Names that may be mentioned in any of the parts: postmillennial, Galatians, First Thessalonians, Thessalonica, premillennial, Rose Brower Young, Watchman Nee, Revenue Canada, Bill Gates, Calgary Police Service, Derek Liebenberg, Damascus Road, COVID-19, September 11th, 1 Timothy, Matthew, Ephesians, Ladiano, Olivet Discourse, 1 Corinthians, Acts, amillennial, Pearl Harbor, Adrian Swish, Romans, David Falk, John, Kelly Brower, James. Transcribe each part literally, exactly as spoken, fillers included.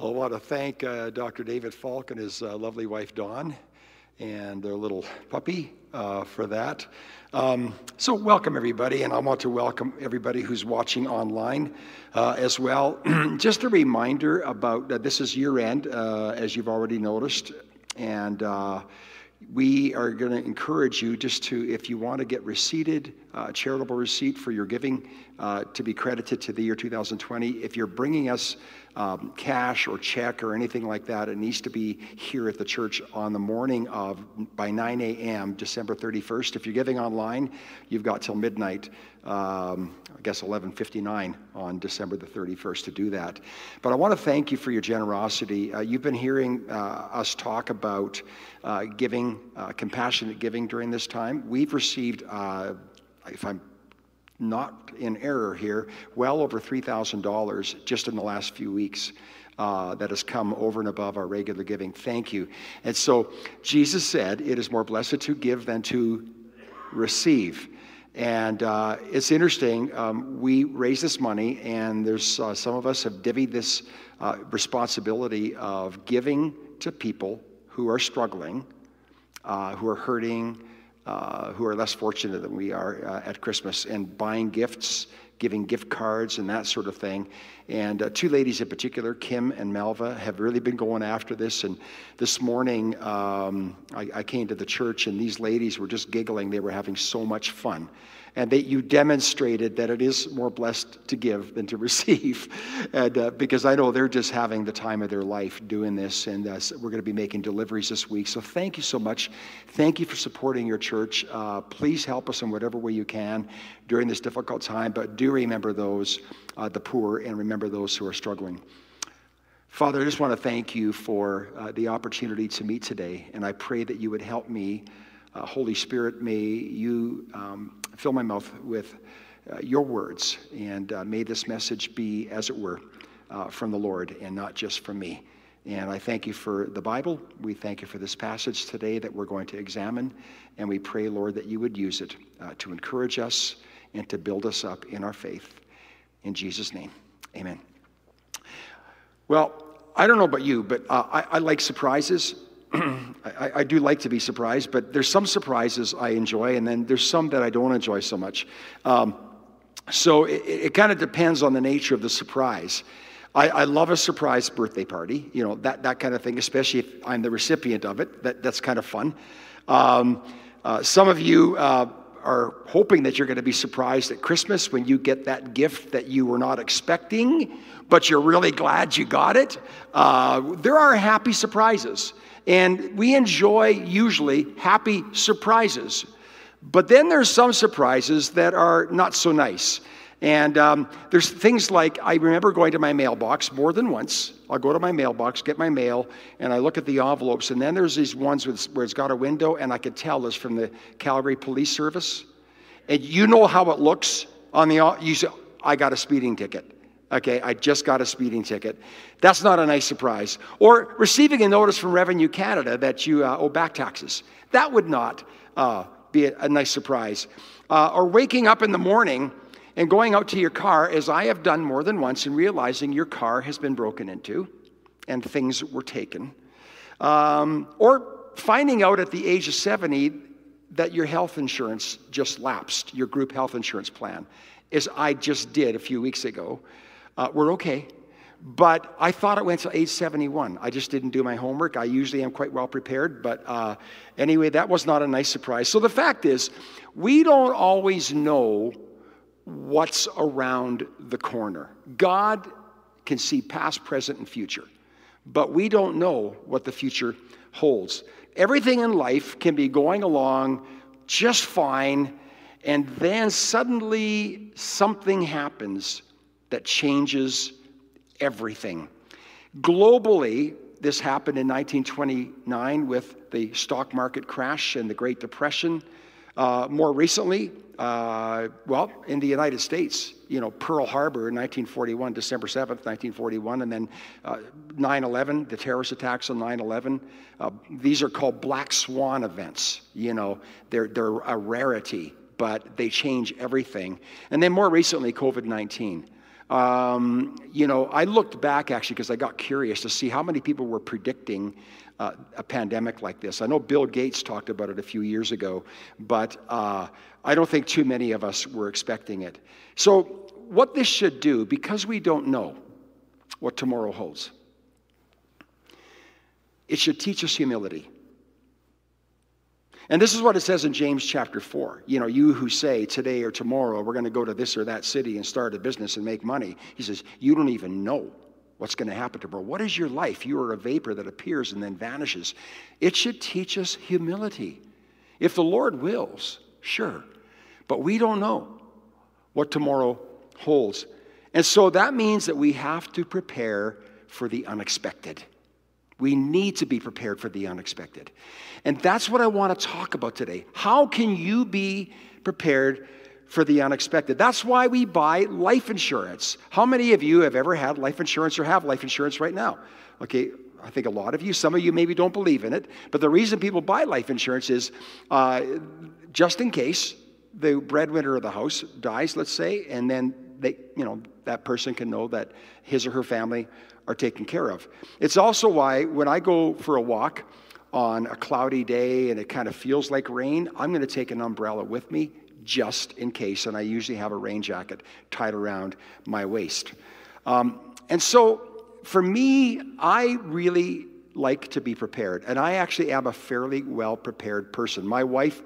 I want to thank uh, Doctor David Falk and his uh, lovely wife, Dawn, and their little puppy uh, for that. Um, so welcome, everybody, and I want to welcome everybody who's watching online uh, as well. Just a reminder about, uh, this is year end, uh, as you've already noticed, and uh, we are going to encourage you just to, if you want to get receipted, a uh, charitable receipt for your giving uh, to be credited to the year two thousand twenty, if you're bringing us um, cash or check or anything like that, it needs to be here at the church on the morning of, by nine a m, December thirty-first. If you're giving online, you've got till midnight, um, I guess eleven fifty-nine on December the thirty-first to do that. But I want to thank you for your generosity. Uh, you've been hearing uh, us talk about uh, giving Uh, compassionate giving during this time. We've received, uh, if I'm not in error here, well over three thousand dollars just in the last few weeks uh, that has come over and above our regular giving. Thank you. And so Jesus said, it is more blessed to give than to receive. And uh, it's interesting, um, we raise this money, and there's uh, some of us have divvied this uh, responsibility of giving to people who are struggling, Uh, who are hurting, uh, who are less fortunate than we are uh, at Christmas, and buying gifts, giving gift cards, and that sort of thing. And uh, two ladies in particular, Kim and Malva, have really been going after this. And this morning, um, I, I came to the church, and these ladies were just giggling. They were having so much fun. And that you demonstrated that it is more blessed to give than to receive. And uh, because I know they're just having the time of their life doing this, and uh, we're going to be making deliveries this week. So thank you so much. Thank you for supporting your church. Uh, please help us in whatever way you can during this difficult time, but do remember those, uh, the poor, and remember those who are struggling. Father, I just want to thank you for uh, the opportunity to meet today, and I pray that you would help me. Uh, Holy Spirit, may you um, fill my mouth with uh, your words, and uh, may this message be, as it were, uh, from the Lord and not just from me. And I thank you for the Bible. We thank you for this passage today that we're going to examine, and we pray, Lord, that you would use it uh, to encourage us and to build us up in our faith. In Jesus' name, amen. Well, I don't know about you, but uh, I, I like surprises. I, I do like to be surprised, but there's some surprises I enjoy, and then there's some that I don't enjoy so much. Um, so it, it kind of depends on the nature of the surprise. I, I love a surprise birthday party, you know, that, that kind of thing, especially if I'm the recipient of it. That, that's kind of fun. Um, uh, some of you uh, are hoping that you're going to be surprised at Christmas when you get that gift that you were not expecting, but you're really glad you got it. Uh, there are happy surprises. And we enjoy, usually, happy surprises. But then there's some surprises that are not so nice. And um, there's things like, I remember going to my mailbox more than once. I'll go to my mailbox, get my mail, and I look at the envelopes. And then there's these ones with, where it's got a window, and I could tell it's from the Calgary Police Service. And you know how it looks on the, you say, I got a speeding ticket. Okay, I just got a speeding ticket. That's not a nice surprise. Or receiving a notice from Revenue Canada that you uh, owe back taxes. That would not uh, be a, a nice surprise. Uh, or waking up in the morning and going out to your car, as I have done more than once, and realizing your car has been broken into and things were taken. Um, or finding out at the age of seventy that your health insurance just lapsed, your group health insurance plan, as I just did a few weeks ago. Uh, we're okay, but I thought it went to age seventy-one. I just didn't do my homework. I usually am quite well prepared, but uh, anyway, that was not a nice surprise. So the fact is, we don't always know what's around the corner. God can see past, present, and future, but we don't know what the future holds. Everything in life can be going along just fine, and then suddenly something happens that changes everything. Globally, this happened in nineteen twenty-nine with the stock market crash and the Great Depression. Uh, more recently, uh, well, in the United States, you know, Pearl Harbor in nineteen forty-one, December seventh, nineteen forty-one, and then uh, nine eleven, the terrorist attacks on nine eleven. Uh, these are called black swan events. You know, they're, they're a rarity, but they change everything. And then more recently, COVID nineteen. Um, you know, I looked back actually because I got curious to see how many people were predicting uh, a pandemic like this. I know Bill Gates talked about it a few years ago, but uh, I don't think too many of us were expecting it. So what this should do, because we don't know what tomorrow holds, it should teach us humility. And this is what it says in James chapter four. You know, you who say today or tomorrow we're going to go to this or that city and start a business and make money. He says, you don't even know what's going to happen tomorrow. What is your life? You are a vapor that appears and then vanishes. It should teach us humility. If the Lord wills, sure. But we don't know what tomorrow holds. And so that means that we have to prepare for the unexpected. We need to be prepared for the unexpected. And that's what I want to talk about today. How can you be prepared for the unexpected? That's why we buy life insurance. How many of you have ever had life insurance or have life insurance right now? Okay, I think a lot of you. Some of you maybe don't believe in it. But the reason people buy life insurance is uh, just in case the breadwinner of the house dies, let's say, and then they, you know, that person can know that his or her family are taken care of. It's also why when I go for a walk on a cloudy day and it kind of feels like rain, I'm going to take an umbrella with me just in case, and I usually have a rain jacket tied around my waist. Um, and so for me, I really like to be prepared, and I actually am a fairly well-prepared person. My wife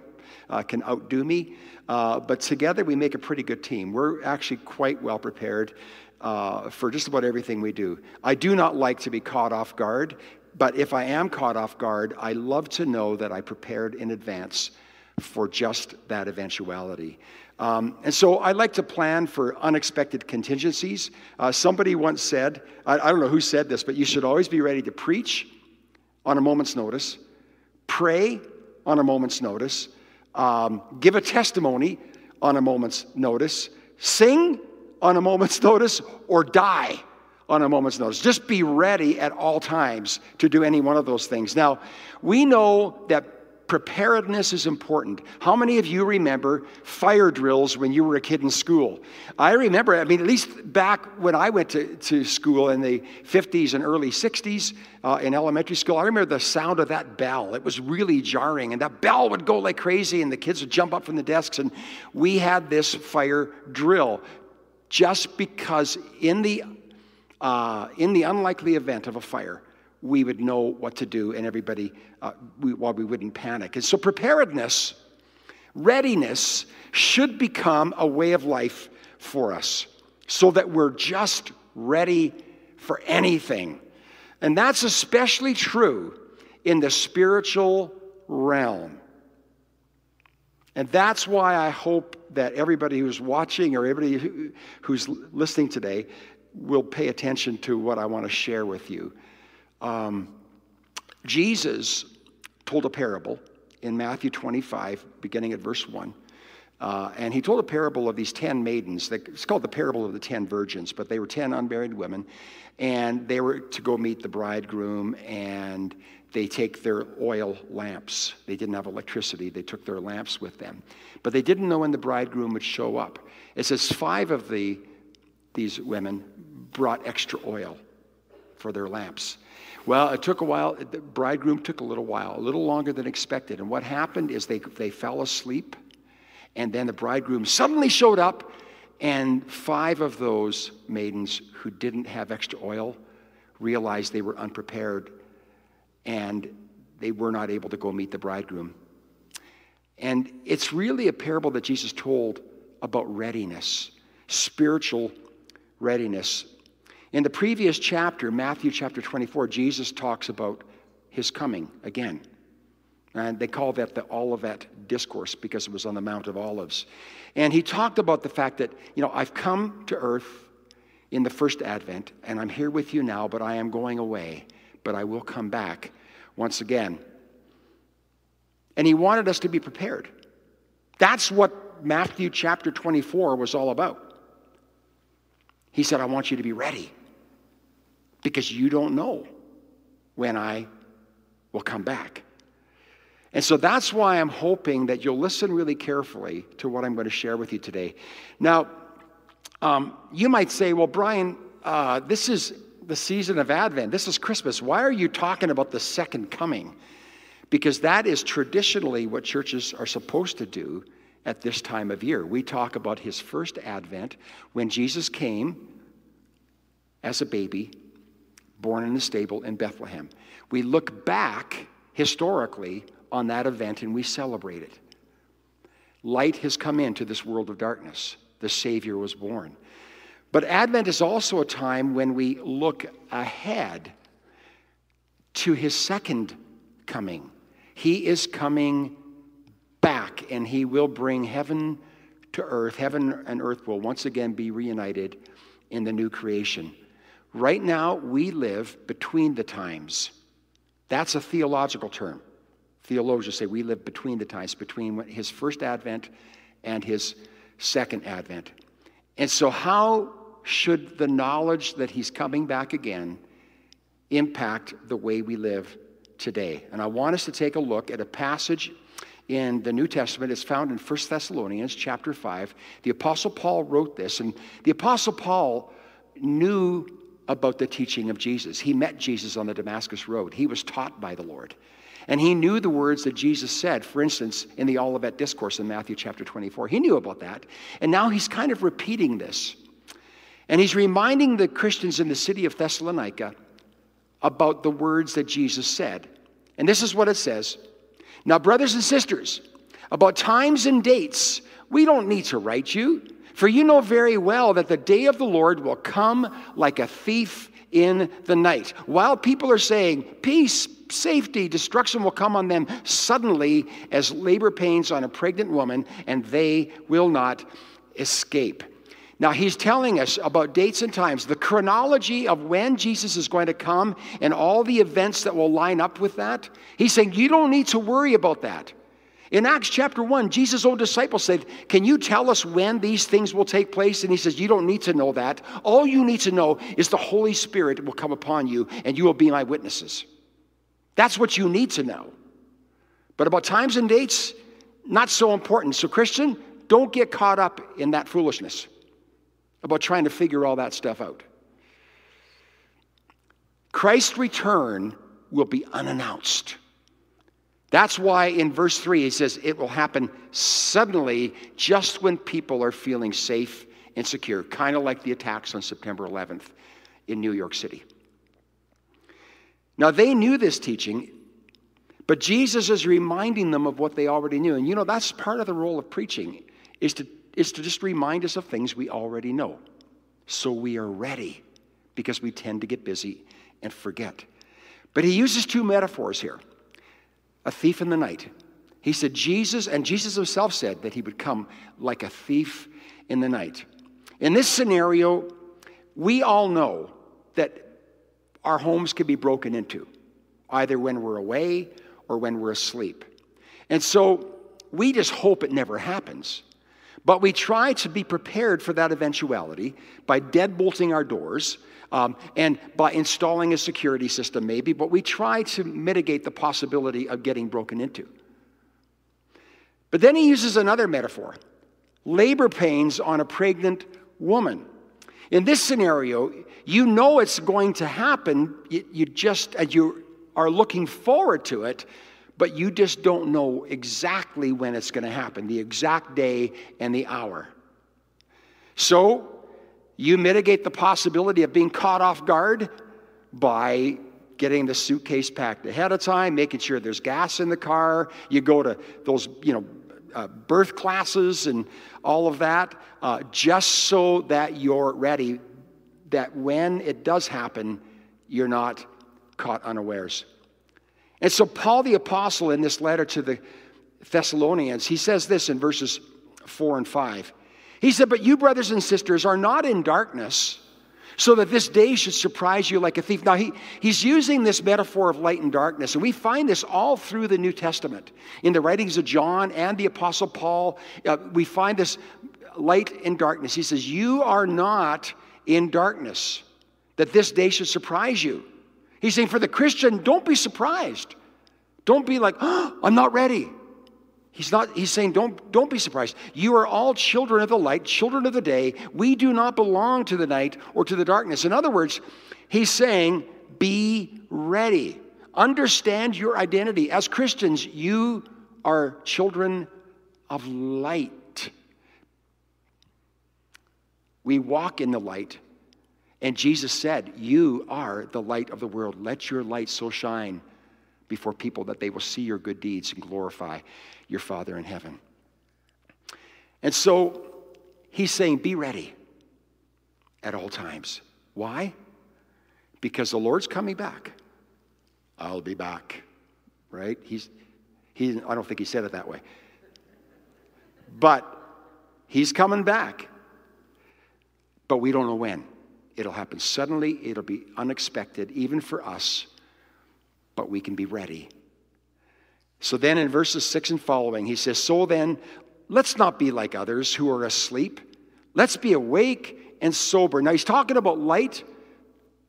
uh, can outdo me, uh, but together we make a pretty good team. We're actually quite well-prepared Uh, for just about everything we do. I do not like to be caught off guard, but if I am caught off guard, I love to know that I prepared in advance for just that eventuality. Um, and so I like to plan for unexpected contingencies. Uh, somebody once said, I, I don't know who said this, but you should always be ready to preach on a moment's notice, pray on a moment's notice, um, give a testimony on a moment's notice, sing on a moment's notice, or die on a moment's notice. Just be ready at all times to do any one of those things. Now, we know that preparedness is important. How many of you remember fire drills when you were a kid in school? I remember, I mean, at least back when I went to, to school in the fifties and early sixties uh, in elementary school, I remember the sound of that bell. It was really jarring, and that bell would go like crazy, and the kids would jump up from the desks, and we had this fire drill. Just because in the, uh, in the unlikely event of a fire, we would know what to do, and everybody, uh, we, well, we wouldn't panic. And so preparedness, readiness, should become a way of life for us so that we're just ready for anything. And that's especially true in the spiritual realm. And that's why I hope that everybody who's watching or everybody who's listening today will pay attention to what I want to share with you. Um, Jesus told a parable in Matthew twenty-five, beginning at verse one. Uh, and he told a parable of these ten maidens. That, it's called the parable of the ten virgins, but they were ten unmarried women. And they were to go meet the bridegroom, and they take their oil lamps. They didn't have electricity. They took their lamps with them. But they didn't know when the bridegroom would show up. It says five of the, these women brought extra oil for their lamps. Well, it took a while. The bridegroom took a little while, a little longer than expected. And what happened is they, they fell asleep, and then the bridegroom suddenly showed up, and five of those maidens who didn't have extra oil realized they were unprepared, and they were not able to go meet the bridegroom. And it's really a parable that Jesus told about readiness, spiritual readiness. In the previous chapter, Matthew chapter twenty-four, Jesus talks about his coming again. And they call that the Olivet Discourse because it was on the Mount of Olives. And he talked about the fact that, you know, I've come to earth in the first advent, and I'm here with you now, but I am going away. But I will come back once again. And he wanted us to be prepared. That's what Matthew chapter twenty-four was all about. He said, I want you to be ready because you don't know when I will come back. And so that's why I'm hoping that you'll listen really carefully to what I'm going to share with you today. Now, Um, you might say, well, Brian, uh, this is the season of Advent. This is Christmas. Why are you talking about the second coming? Because that is traditionally what churches are supposed to do at this time of year. We talk about his first Advent, when Jesus came as a baby, born in a stable in Bethlehem. We look back historically on that event and we celebrate it. Light has come into this world of darkness. The Savior was born. But Advent is also a time when we look ahead to his second coming. He is coming back, and he will bring heaven to earth. Heaven and earth will once again be reunited in the new creation. Right now, we live between the times. That's a theological term. Theologians say we live between the times, between his first Advent and his second Advent. And so how should the knowledge that he's coming back again impact the way we live today? And I want us to take a look at a passage in the New Testament. It's found in First Thessalonians chapter five. The Apostle Paul wrote this, and the Apostle Paul knew about the teaching of Jesus. He met Jesus on the Damascus Road. He was taught by the Lord. And he knew the words that Jesus said, for instance, in the Olivet Discourse in Matthew chapter twenty-four. He knew about that. And now he's kind of repeating this. And he's reminding the Christians in the city of Thessalonica about the words that Jesus said. And this is what it says. Now, brothers and sisters, about times and dates, we don't need to write you, for you know very well that the day of the Lord will come like a thief in the night. While people are saying, peace, safety, destruction will come on them suddenly as labor pains on a pregnant woman, and they will not escape. Now, he's telling us about dates and times, the chronology of when Jesus is going to come and all the events that will line up with that. He's saying, you don't need to worry about that. In Acts chapter one, Jesus' own disciples said, can you tell us when these things will take place? And he says, you don't need to know that. All you need to know is the Holy Spirit will come upon you, and you will be my witnesses. That's what you need to know. But about times and dates, not so important. So Christian, don't get caught up in that foolishness about trying to figure all that stuff out. Christ's return will be unannounced. That's why in verse three, he says, it will happen suddenly, just when people are feeling safe and secure, kind of like the attacks on September eleventh in New York City. Now, they knew this teaching, but Jesus is reminding them of what they already knew. And, you know, that's part of the role of preaching, is to, is to just remind us of things we already know, so we are ready, because we tend to get busy and forget. But he uses two metaphors here. A thief in the night. He said Jesus, and Jesus himself said that he would come like a thief in the night. In this scenario, we all know that our homes can be broken into, either when we're away or when we're asleep. And so we just hope it never happens. But we try to be prepared for that eventuality by deadbolting our doors um, and by installing a security system maybe, but we try to mitigate the possibility of getting broken into. But then he uses another metaphor, labor pains on a pregnant woman. In this scenario, you know it's going to happen, you, you just, you are looking forward to it, but you just don't know exactly when it's going to happen, the exact day and the hour. So you mitigate the possibility of being caught off guard by getting the suitcase packed ahead of time, making sure there's gas in the car. You go to those, you know, uh, birth classes and all of that, uh, just so that you're ready, that when it does happen, you're not caught unawares. And so Paul the Apostle, in this letter to the Thessalonians, he says this in verses four and five. He said, but you, brothers and sisters, are not in darkness, so that this day should surprise you like a thief. Now, he, he's using this metaphor of light and darkness, and we find this all through the New Testament. In the writings of John and the Apostle Paul, uh, we find this light and darkness. He says, you are not in darkness, that this day should surprise you. He's saying, for the Christian, don't be surprised. Don't be like, oh, I'm not ready. He's not, he's saying, don't, don't be surprised. You are all children of the light, children of the day. We do not belong to the night or to the darkness. In other words, he's saying, be ready. Understand your identity. As Christians, you are children of light. We walk in the light. And Jesus said, you are the light of the world. Let your light so shine before people that they will see your good deeds and glorify your Father in heaven. And so he's saying, be ready at all times. Why? Because the Lord's coming back. I'll be back, right? He's, he, I don't think he said it that way. But he's coming back. But we don't know when. It'll happen suddenly. It'll be unexpected, even for us. But we can be ready. So then in verses six and following, he says, so then, let's not be like others who are asleep. Let's be awake and sober. Now, he's talking about light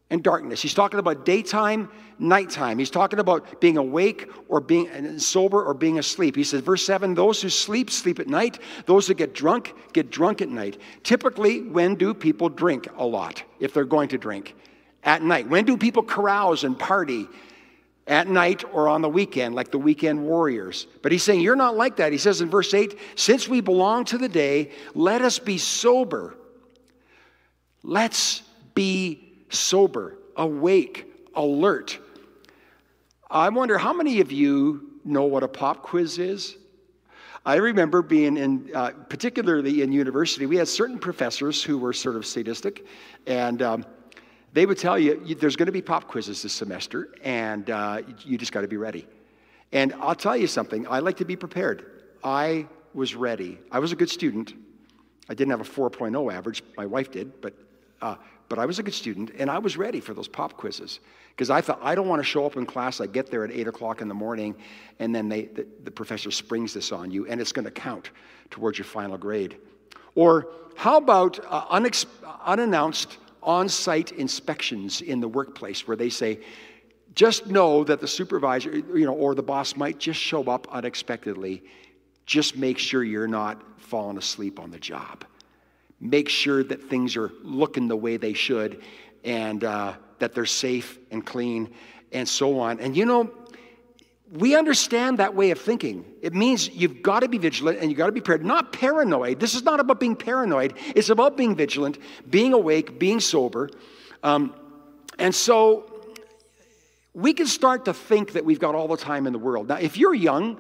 and darkness. He's talking about daytime, nighttime. He's talking about being awake or being sober or being asleep. He says, verse seven, those who sleep, sleep at night. Those who get drunk, get drunk at night. Typically, when do people drink a lot, if they're going to drink? At night. When do people carouse and party? At night or on the weekend, like the weekend warriors. But he's saying, you're not like that. He says in verse eight, since we belong to the day, let us be sober. Let's be sober, awake, alert. I wonder how many of you know what a pop quiz is? I remember being in, uh, particularly in university, we had certain professors who were sort of sadistic, and um, they would tell you, there's going to be pop quizzes this semester, and uh, you just got to be ready. And I'll tell you something, I like to be prepared. I was ready. I was a good student. I didn't have a four point oh average. My wife did, but uh, but I was a good student, and I was ready for those pop quizzes. Because I thought, I don't want to show up in class. I get there at eight o'clock in the morning, and then they, the, the professor springs this on you, and it's going to count towards your final grade. Or how about uh, unex- unannounced on-site inspections in the workplace where they say, just know that the supervisor, you know, or the boss might just show up unexpectedly. Just make sure you're not falling asleep on the job. Make sure that things are looking the way they should, and uh, that they're safe and clean and so on. And you know, we understand that way of thinking. It means you've got to be vigilant and you've got to be prepared. Not paranoid. This is not about being paranoid. It's about being vigilant, being awake, being sober. Um, and so we can start to think that we've got all the time in the world. Now, if you're young,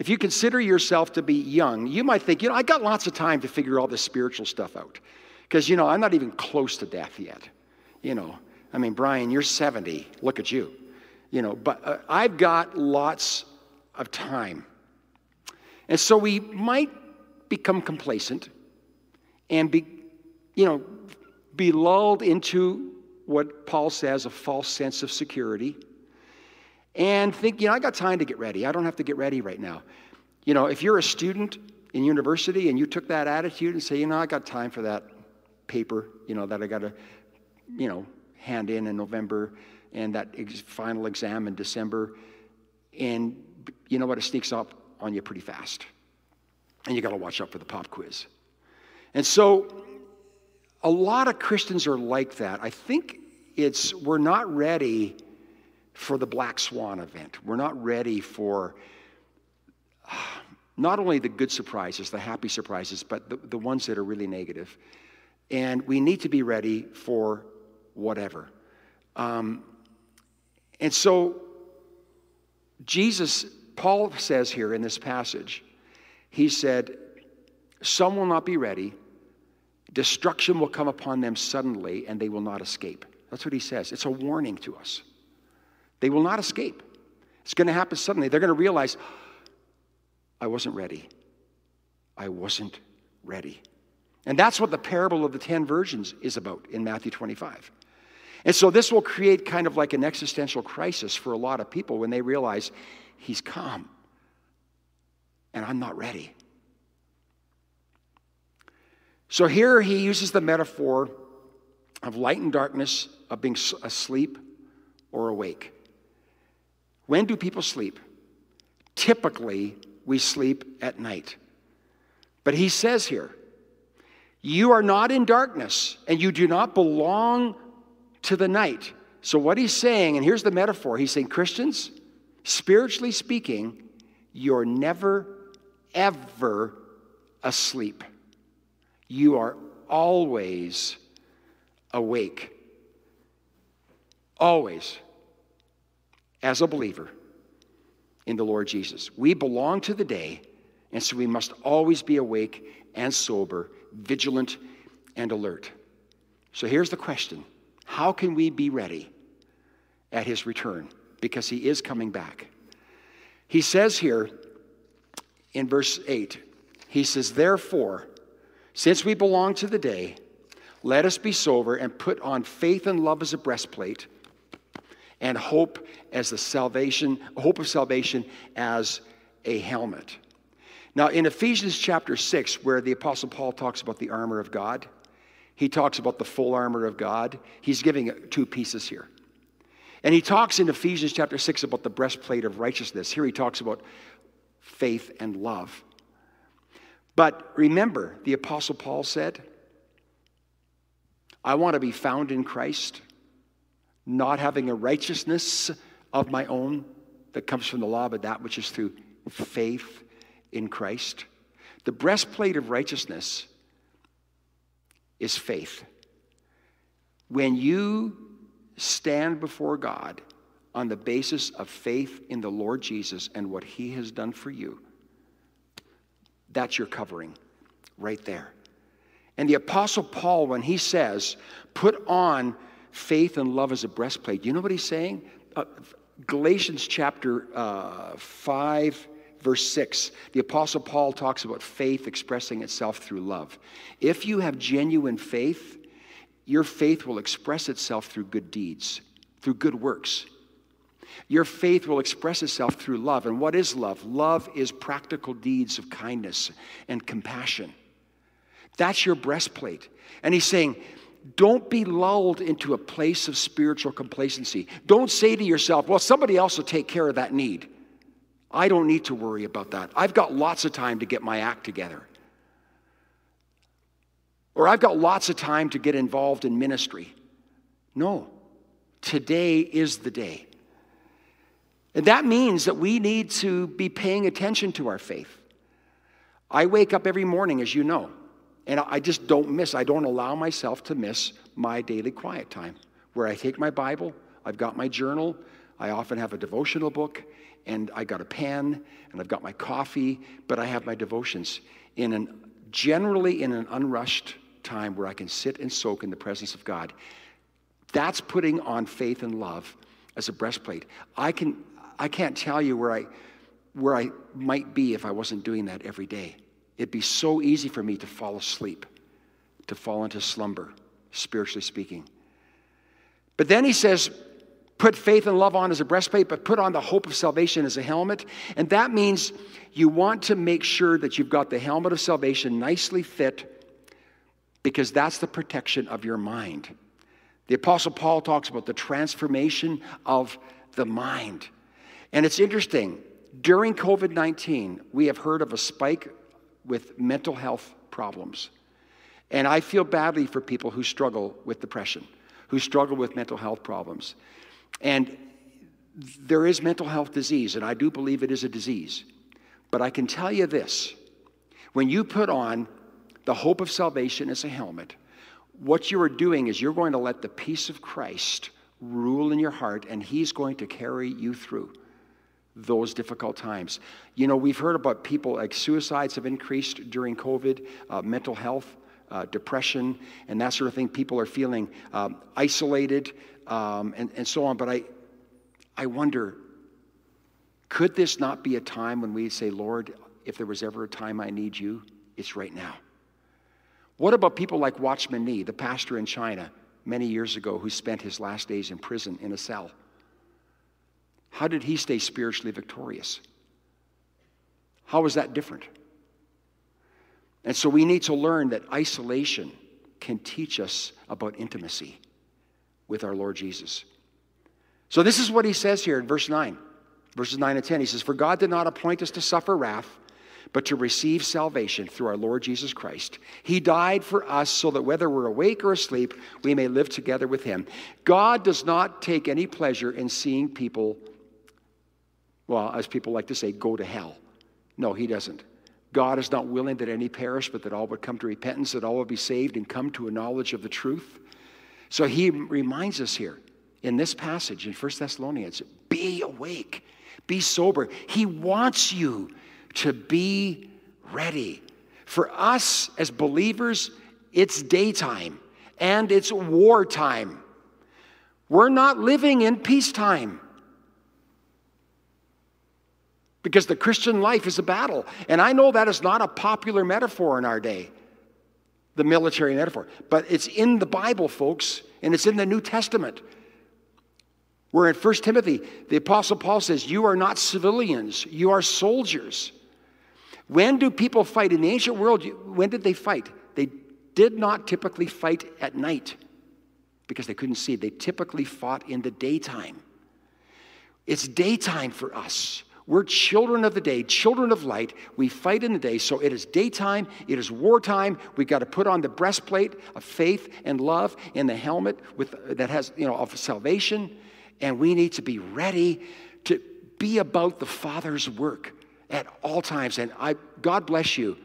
if you consider yourself to be young, you might think, you know, I got lots of time to figure all this spiritual stuff out. Because, you know, I'm not even close to death yet. You know, I mean, Brian, you're seventy. Look at you. You know, but uh, I've got lots of time. And so we might become complacent and be, you know, be lulled into what Paul says, a false sense of security, and think, you know, I got time to get ready. I don't have to get ready right now. You know, if you're a student in university and you took that attitude and say, you know, I got time for that paper, you know, that I got to, you know, hand in in November, and that ex- final exam in December, and you know what, it sneaks up on you pretty fast. And you got to watch out for the pop quiz. And so a lot of Christians are like that. I think it's, we're not ready for the black swan event. We're not ready for uh, not only the good surprises, the happy surprises, but the, the ones that are really negative. And we need to be ready for whatever. Um, And so, Jesus, Paul says here in this passage, he said, some will not be ready, destruction will come upon them suddenly, and they will not escape. That's what he says. It's a warning to us. They will not escape. It's going to happen suddenly. They're going to realize, I wasn't ready. I wasn't ready. And that's what the parable of the ten virgins is about in Matthew twenty-five. And so this will create kind of like an existential crisis for a lot of people when they realize he's come and I'm not ready. So here he uses the metaphor of light and darkness, of being asleep or awake. When do people sleep? Typically we sleep at night. But he says here, you are not in darkness, and you do not belong to the night. So what he's saying, and here's the metaphor, he's saying, Christians, spiritually speaking, you're never, ever asleep. You are always awake. Always. As a believer in the Lord Jesus. We belong to the day, and so we must always be awake and sober, vigilant and alert. So here's the question. How can we be ready at his return? Because he is coming back. He says here in verse eight, he says, therefore, since we belong to the day, let us be sober and put on faith and love as a breastplate, and hope as the salvation, hope of salvation as a helmet. Now, in Ephesians chapter six, where the Apostle Paul talks about the armor of God, he talks about the full armor of God. He's giving two pieces here. And he talks in Ephesians chapter six about the breastplate of righteousness. Here he talks about faith and love. But remember, the Apostle Paul said, I want to be found in Christ, not having a righteousness of my own that comes from the law, but that which is through faith in Christ. The breastplate of righteousness is faith. When you stand before God on the basis of faith in the Lord Jesus and what he has done for you, that's your covering right there. And the Apostle Paul, when he says, put on faith and love as a breastplate, you know what he's saying? Uh, Galatians chapter uh, five, verse six, the Apostle Paul talks about faith expressing itself through love. If you have genuine faith, your faith will express itself through good deeds, through good works. Your faith will express itself through love. And what is love? Love is practical deeds of kindness and compassion. That's your breastplate. And he's saying, don't be lulled into a place of spiritual complacency. Don't say to yourself, well, somebody else will take care of that need. I don't need to worry about that. I've got lots of time to get my act together. Or I've got lots of time to get involved in ministry. No. Today is the day. And that means that we need to be paying attention to our faith. I wake up every morning, as you know, and I just don't miss, I don't allow myself to miss my daily quiet time, where I take my Bible, I've got my journal, I often have a devotional book, and I got a pen, and I've got my coffee, but I have my devotions in an generally in an unrushed time where I can sit and soak in the presence of God. That's putting on faith and love as a breastplate. I can I can't tell you where I where I might be if I wasn't doing that every day. It'd be so easy for me to fall asleep, to fall into slumber, spiritually speaking. But then he says, put faith and love on as a breastplate, but put on the hope of salvation as a helmet. And that means you want to make sure that you've got the helmet of salvation nicely fit, because that's the protection of your mind. The Apostle Paul talks about the transformation of the mind. And it's interesting. During COVID nineteen, we have heard of a spike with mental health problems. And I feel badly for people who struggle with depression, who struggle with mental health problems. And there is mental health disease, and I do believe it is a disease. But I can tell you this. When you put on the hope of salvation as a helmet, what you are doing is you're going to let the peace of Christ rule in your heart, and he's going to carry you through those difficult times. You know, we've heard about people like suicides have increased during COVID, uh, mental health, uh, depression, and that sort of thing. People are feeling um, isolated. Um, and, and so on, but I, I wonder, could this not be a time when we say, Lord, if there was ever a time I need you, it's right now. What about people like Watchman Nee, the pastor in China many years ago who spent his last days in prison in a cell? How did he stay spiritually victorious? How is that different? And so we need to learn that isolation can teach us about intimacy with our Lord Jesus. So this is what he says here in verse nine, verses nine and ten. He says, for God did not appoint us to suffer wrath, but to receive salvation through our Lord Jesus Christ. He died for us so that whether we're awake or asleep, we may live together with him. God does not take any pleasure in seeing people, well, as people like to say, go to hell. No, he doesn't. God is not willing that any perish, but that all would come to repentance, that all would be saved and come to a knowledge of the truth. So he reminds us here in this passage in First Thessalonians, be awake, be sober. He wants you to be ready. For us as believers, it's daytime and it's wartime. We're not living in peacetime. Because the Christian life is a battle. And I know that is not a popular metaphor in our day, the military metaphor. But it's in the Bible, folks, and it's in the New Testament. Where in First Timothy, the Apostle Paul says, you are not civilians, you are soldiers. When do people fight? In the ancient world, when did they fight? They did not typically fight at night because they couldn't see. They typically fought in the daytime. It's daytime for us. We're children of the day, children of light. We fight in the day, so it is daytime, it is wartime. We've got to put on the breastplate of faith and love and the helmet with, that has, you know, of salvation. And we need to be ready to be about the Father's work at all times. And I, God bless you.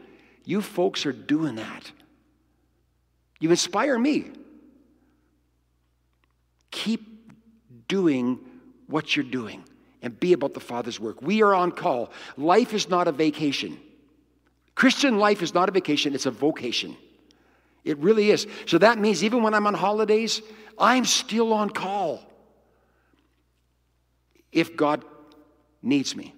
You folks are doing that. You inspire me. Keep doing what you're doing. And be about the Father's work. We are on call. Life is not a vacation. Christian life is not a vacation. It's a vocation. It really is. So that means even when I'm on holidays, I'm still on call. If God needs me.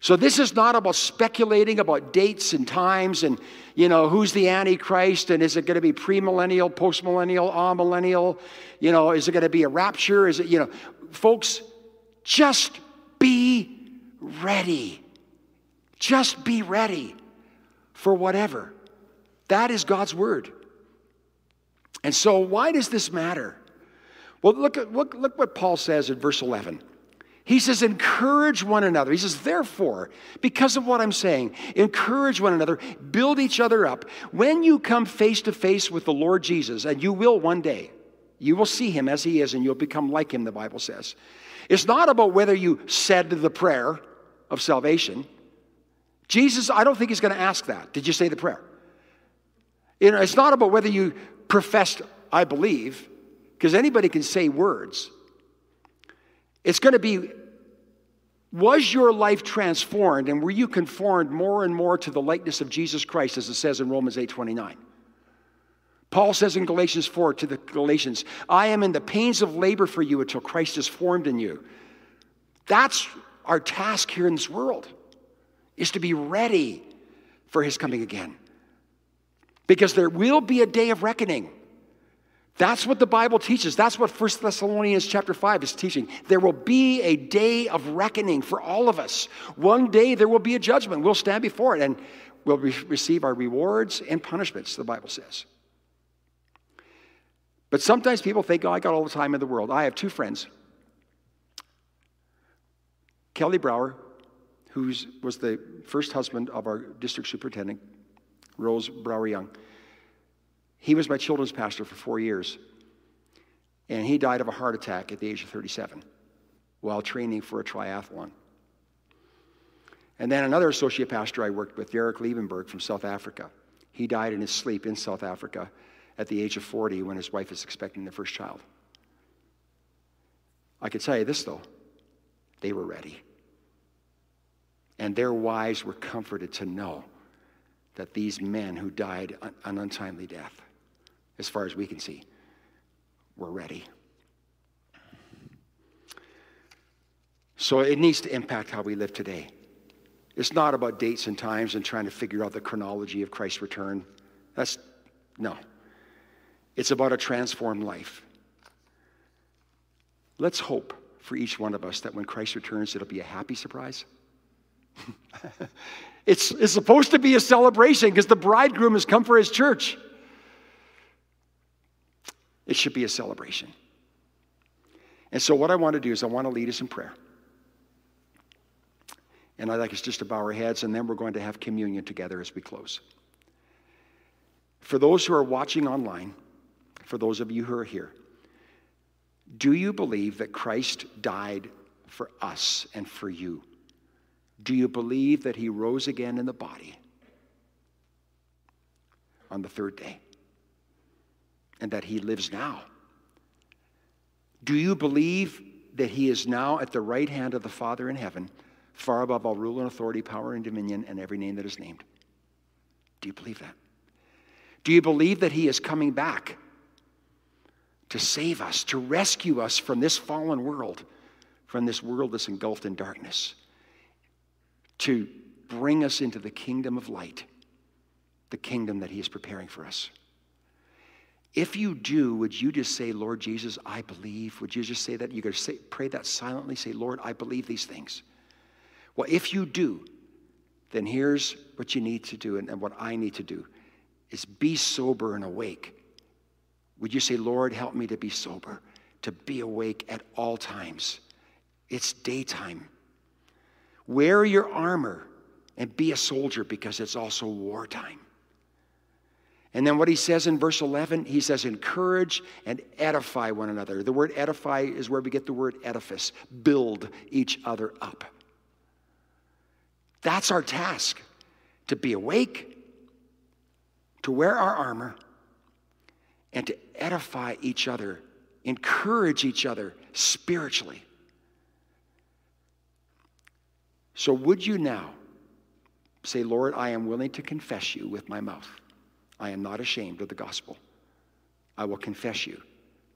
So this is not about speculating about dates and times and, you know, who's the Antichrist and is it going to be premillennial, postmillennial, amillennial? You know, is it going to be a rapture? Is it, you know, folks... Just be ready. Just be ready for whatever. That is God's word. And so why does this matter? Well, look at, look, look what Paul says in verse eleven. He says, encourage one another. He says, therefore, because of what I'm saying, encourage one another, build each other up. When you come face to face with the Lord Jesus, and you will one day, you will see him as he is, and you'll become like him, the Bible says. It's not about whether you said the prayer of salvation. Jesus, I don't think he's going to ask that. Did you say the prayer? You know, it's not about whether you professed, I believe, because anybody can say words. It's going to be, was your life transformed and were you conformed more and more to the likeness of Jesus Christ, as it says in Romans eight twenty-nine? Paul says in Galatians four to the Galatians, I am in the pains of labor for you until Christ is formed in you. That's our task here in this world, is to be ready for his coming again. Because there will be a day of reckoning. That's what the Bible teaches. That's what First Thessalonians chapter five is teaching. There will be a day of reckoning for all of us. One day there will be a judgment. We'll stand before it and we'll re- receive our rewards and punishments, the Bible says. But sometimes people think, oh, I got all the time in the world. I have two friends. Kelly Brower, who was the first husband of our district superintendent, Rose Brower Young. He was my children's pastor for four years. And he died of a heart attack at the age of thirty-seven while training for a triathlon. And then another associate pastor I worked with, Derek Liebenberg from South Africa. He died in his sleep in South Africa at the age of forty when his wife is expecting their first child. I can tell you this, though. They were ready. And their wives were comforted to know that these men who died an untimely death, as far as we can see, were ready. So it needs to impact how we live today. It's not about dates and times and trying to figure out the chronology of Christ's return. That's, no. It's about a transformed life. Let's hope for each one of us that when Christ returns, it'll be a happy surprise. it's, it's supposed to be a celebration because the bridegroom has come for his church. It should be a celebration. And so what I want to do is I want to lead us in prayer. And I'd like us just to bow our heads, and then we're going to have communion together as we close. For those who are watching online, for those of you who are here, do you believe that Christ died for us and for you? Do you believe that he rose again in the body on the third day, and that he lives now? Do you believe that he is now at the right hand of the Father in heaven, far above all rule and authority, power and dominion, and every name that is named? Do you believe that? Do you believe that he is coming back to save us, to rescue us from this fallen world, from this world that's engulfed in darkness, to bring us into the kingdom of light, the kingdom that he is preparing for us? If you do, would you just say, Lord Jesus, I believe? Would you just say that? You could say, pray that silently. Say, Lord, I believe these things. Well, if you do, then here's what you need to do, and, and what I need to do is be sober and awake. Would you say, Lord, help me to be sober, to be awake at all times. It's daytime. Wear your armor and be a soldier, because it's also wartime. And then what he says in verse eleven, he says, encourage and edify one another. The word edify is where we get the word edifice, build each other up. That's our task, to be awake, to wear our armor, and to edify each other, encourage each other spiritually. So would you now say, Lord, I am willing to confess you with my mouth. I am not ashamed of the gospel. I will confess you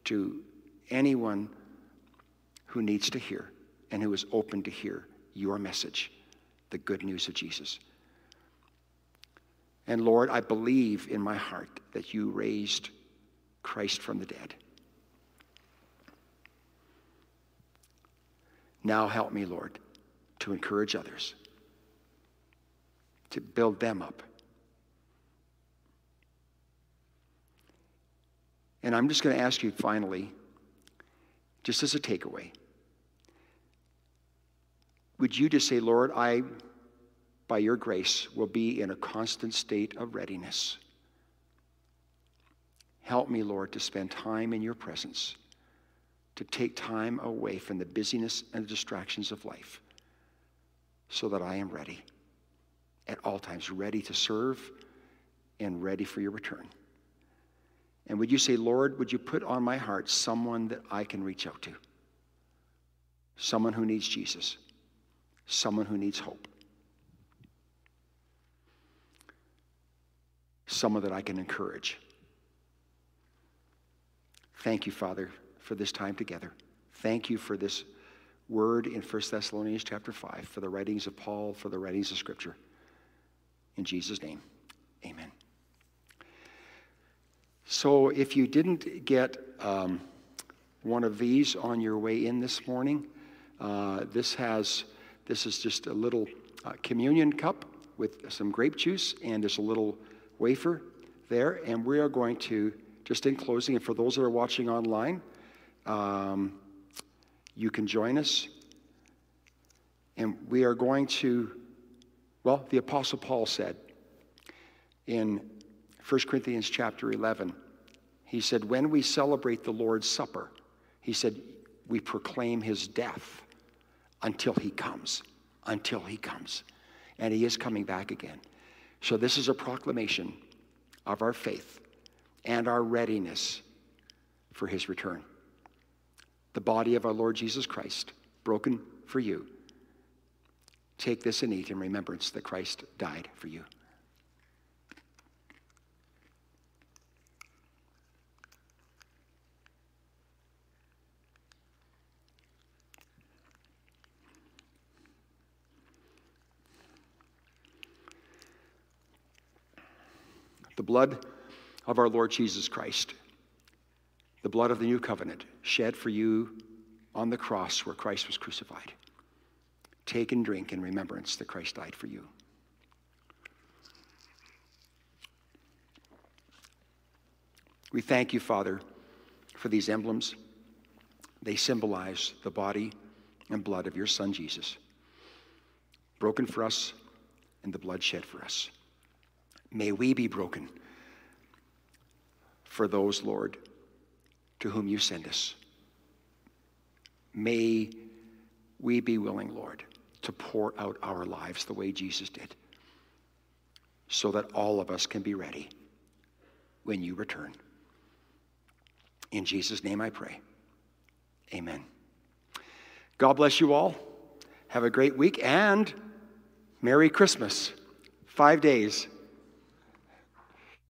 to anyone who needs to hear and who is open to hear your message, the good news of Jesus. And Lord, I believe in my heart that you raised Christ from the dead. Now help me, Lord, to encourage others, to build them up. And I'm just going to ask you finally, just as a takeaway, would you just say, Lord, I, by your grace, will be in a constant state of readiness. Help me, Lord, to spend time in your presence, to take time away from the busyness and the distractions of life, so that I am ready at all times, ready to serve and ready for your return. And would you say, Lord, would you put on my heart someone that I can reach out to? Someone who needs Jesus. Someone who needs hope. Someone that I can encourage. Thank you, Father, for this time together. Thank you for this word in First Thessalonians chapter five, for the writings of Paul, for the writings of Scripture. In Jesus' name, amen. So if you didn't get um, one of these on your way in this morning, uh, this has, this is just a little uh, communion cup with some grape juice, and there's a little wafer there. And we are going to, just in closing, and for those that are watching online, um, you can join us. And we are going to, well, the Apostle Paul said in First Corinthians chapter eleven, he said, when we celebrate the Lord's Supper, he said, we proclaim his death until he comes, until he comes. And he is coming back again. So this is a proclamation of our faith and our readiness for his return. The body of our Lord Jesus Christ, broken for you. Take this and eat in remembrance that Christ died for you. The blood of our Lord Jesus Christ, the blood of the new covenant, shed for you on the cross where Christ was crucified. Take and drink in remembrance that Christ died for you. We thank you, Father, for these emblems. They symbolize the body and blood of your Son, Jesus. broken for us and the blood shed for us. May we be broken for those, Lord, to whom you send us. May we be willing, Lord, to pour out our lives the way Jesus did, so that all of us can be ready when you return. In Jesus' name I pray. Amen. God bless you all. Have a great week and Merry Christmas. Five days.